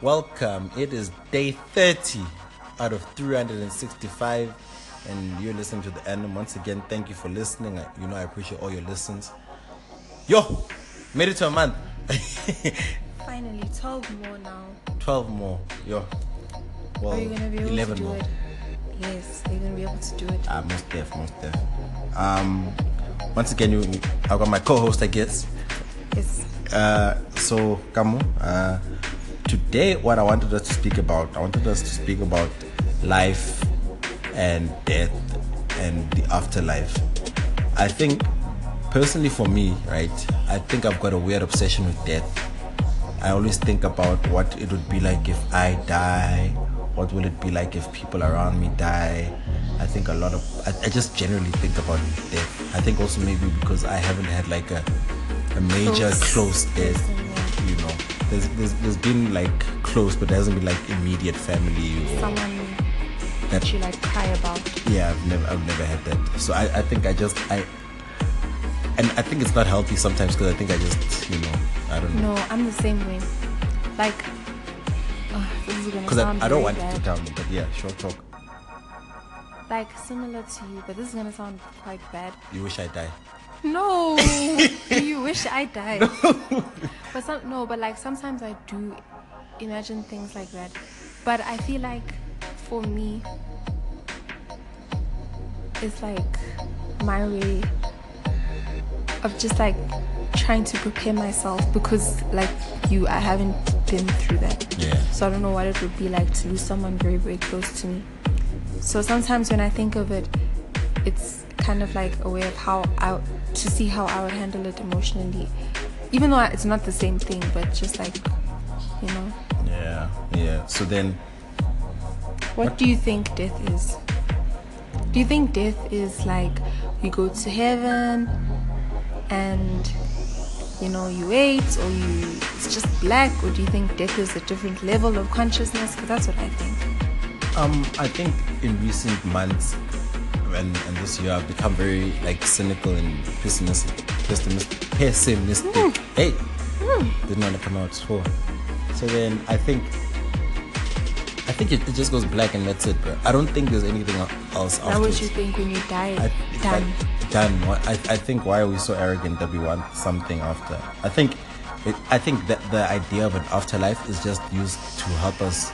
Welcome, it is day 30 out of 365 and you're listening to The Anthem. Once again, thank you for listening. You know I appreciate all your listens. Yo, made it to a month. Finally, 12 more now. 12 more, yo. Well, are you gonna be able 11 to do more. It? Yes, are you gonna be able to do it? Most def. Once again, I've got my co-host, I guess. Yes. So, Kamo, today what I wanted us to speak about life and death and the afterlife. I think, personally for me, right, I think I've got a weird obsession with death. I always think about what it would be like if I die. What will it be like if people around me die? I think I just generally think about death. I think also maybe because I haven't had like a major close death, you know. There's been like close, but there hasn't been like immediate family or someone that you like cry about. Yeah, I've never had that. So I think it's not healthy sometimes because I think I just, you know, I don't know. No, I'm the same way. Like, because I don't want to tell me, but yeah, short talk. Like, similar to you, but this is going to sound quite bad. You wish I die? No! You wish I die? No. But sometimes I do imagine things like that. But I feel like, for me, it's like my way of just like trying to prepare myself, because like you, I haven't been through that. Yeah. So I don't know what it would be like to lose someone very, very close to me. So sometimes when I think of it, it's kind of like a way of how I would handle it emotionally, even though it's not the same thing, but just like, you know. Yeah. So then, what do you think death is? Do you think death is like you go to heaven and, you know, you wait, or it's just black? Or do you think death is a different level of consciousness? Because that's what I think. I think in recent months and this year, I've become very like cynical and pessimistic. Hey, didn't want to come out for. So then I think it just goes black and that's it, bro. I don't think there's anything else after. That's what you think when you die. I think, why are we so arrogant that we want something after? I think that the idea of an afterlife is just used to help us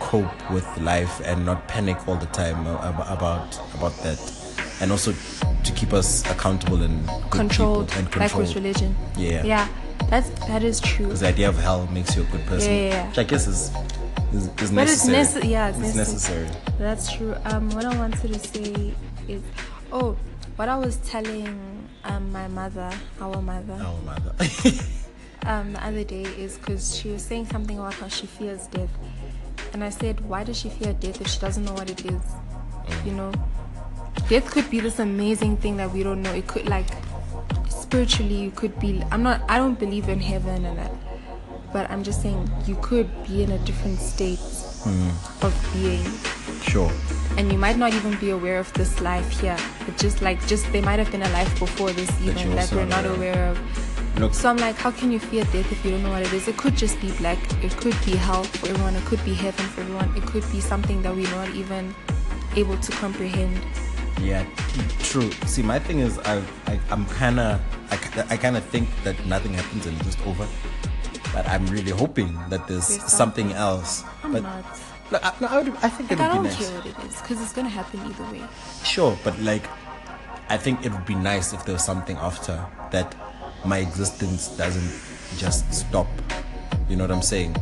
cope with life and not panic all the time about that, and also to keep us accountable and controlled. Like with religion. Yeah. That is true. Because the idea of hell makes you a good person, which I guess is necessary. It's necessary. That's true. What I wanted to say is, what I was telling our mother the other day is because she was saying something about how she fears death, and I said, why does she fear death if she doesn't know what it is? You know, death could be this amazing thing that we don't know. It could, like, spiritually, you could be. I don't believe in heaven and that, but I'm just saying you could be in a different state of being. Sure. And you might not even be aware of this life here. It's just like, there might have been a life before this even that we're not aware of. Look. So I'm like, how can you fear death if you don't know what it is? It could just be black. It could be hell for everyone. It could be heaven for everyone. It could be something that we're not even able to comprehend. Yeah, true. See, my thing is, I kind of think that nothing happens and it's just over. But I'm really hoping that there's something else. I'm not. I think it would be nice. I don't care what it is, because it's going to happen either way. Sure, but like, I think it would be nice if there was something after, that my existence doesn't just stop. You know what I'm saying?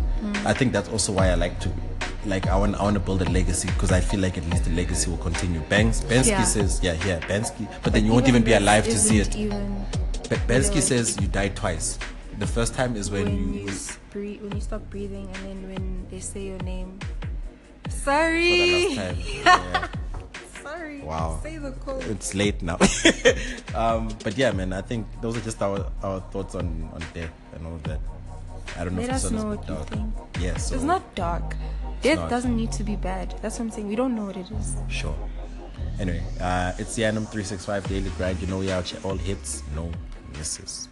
I think that's also why I like to, like, I want to build a legacy, because I feel like at least the legacy will continue. Banksy says, but then you won't even be alive to see it. But Banksy says you die twice. The first time is when you stop breathing, and then when they say your name. Sorry. For the last time. Yeah. Sorry. Wow. Say the code. It's late now. But yeah, man, I think those are just our thoughts on death and all that. I don't know. Let us know what you think. Yeah, so it's not dark. Death doesn't need to be bad. That's what I'm saying. We don't know what it is. Sure. Anyway, it's the Anum 365 Daily Grind. You know we out here all hits, no misses.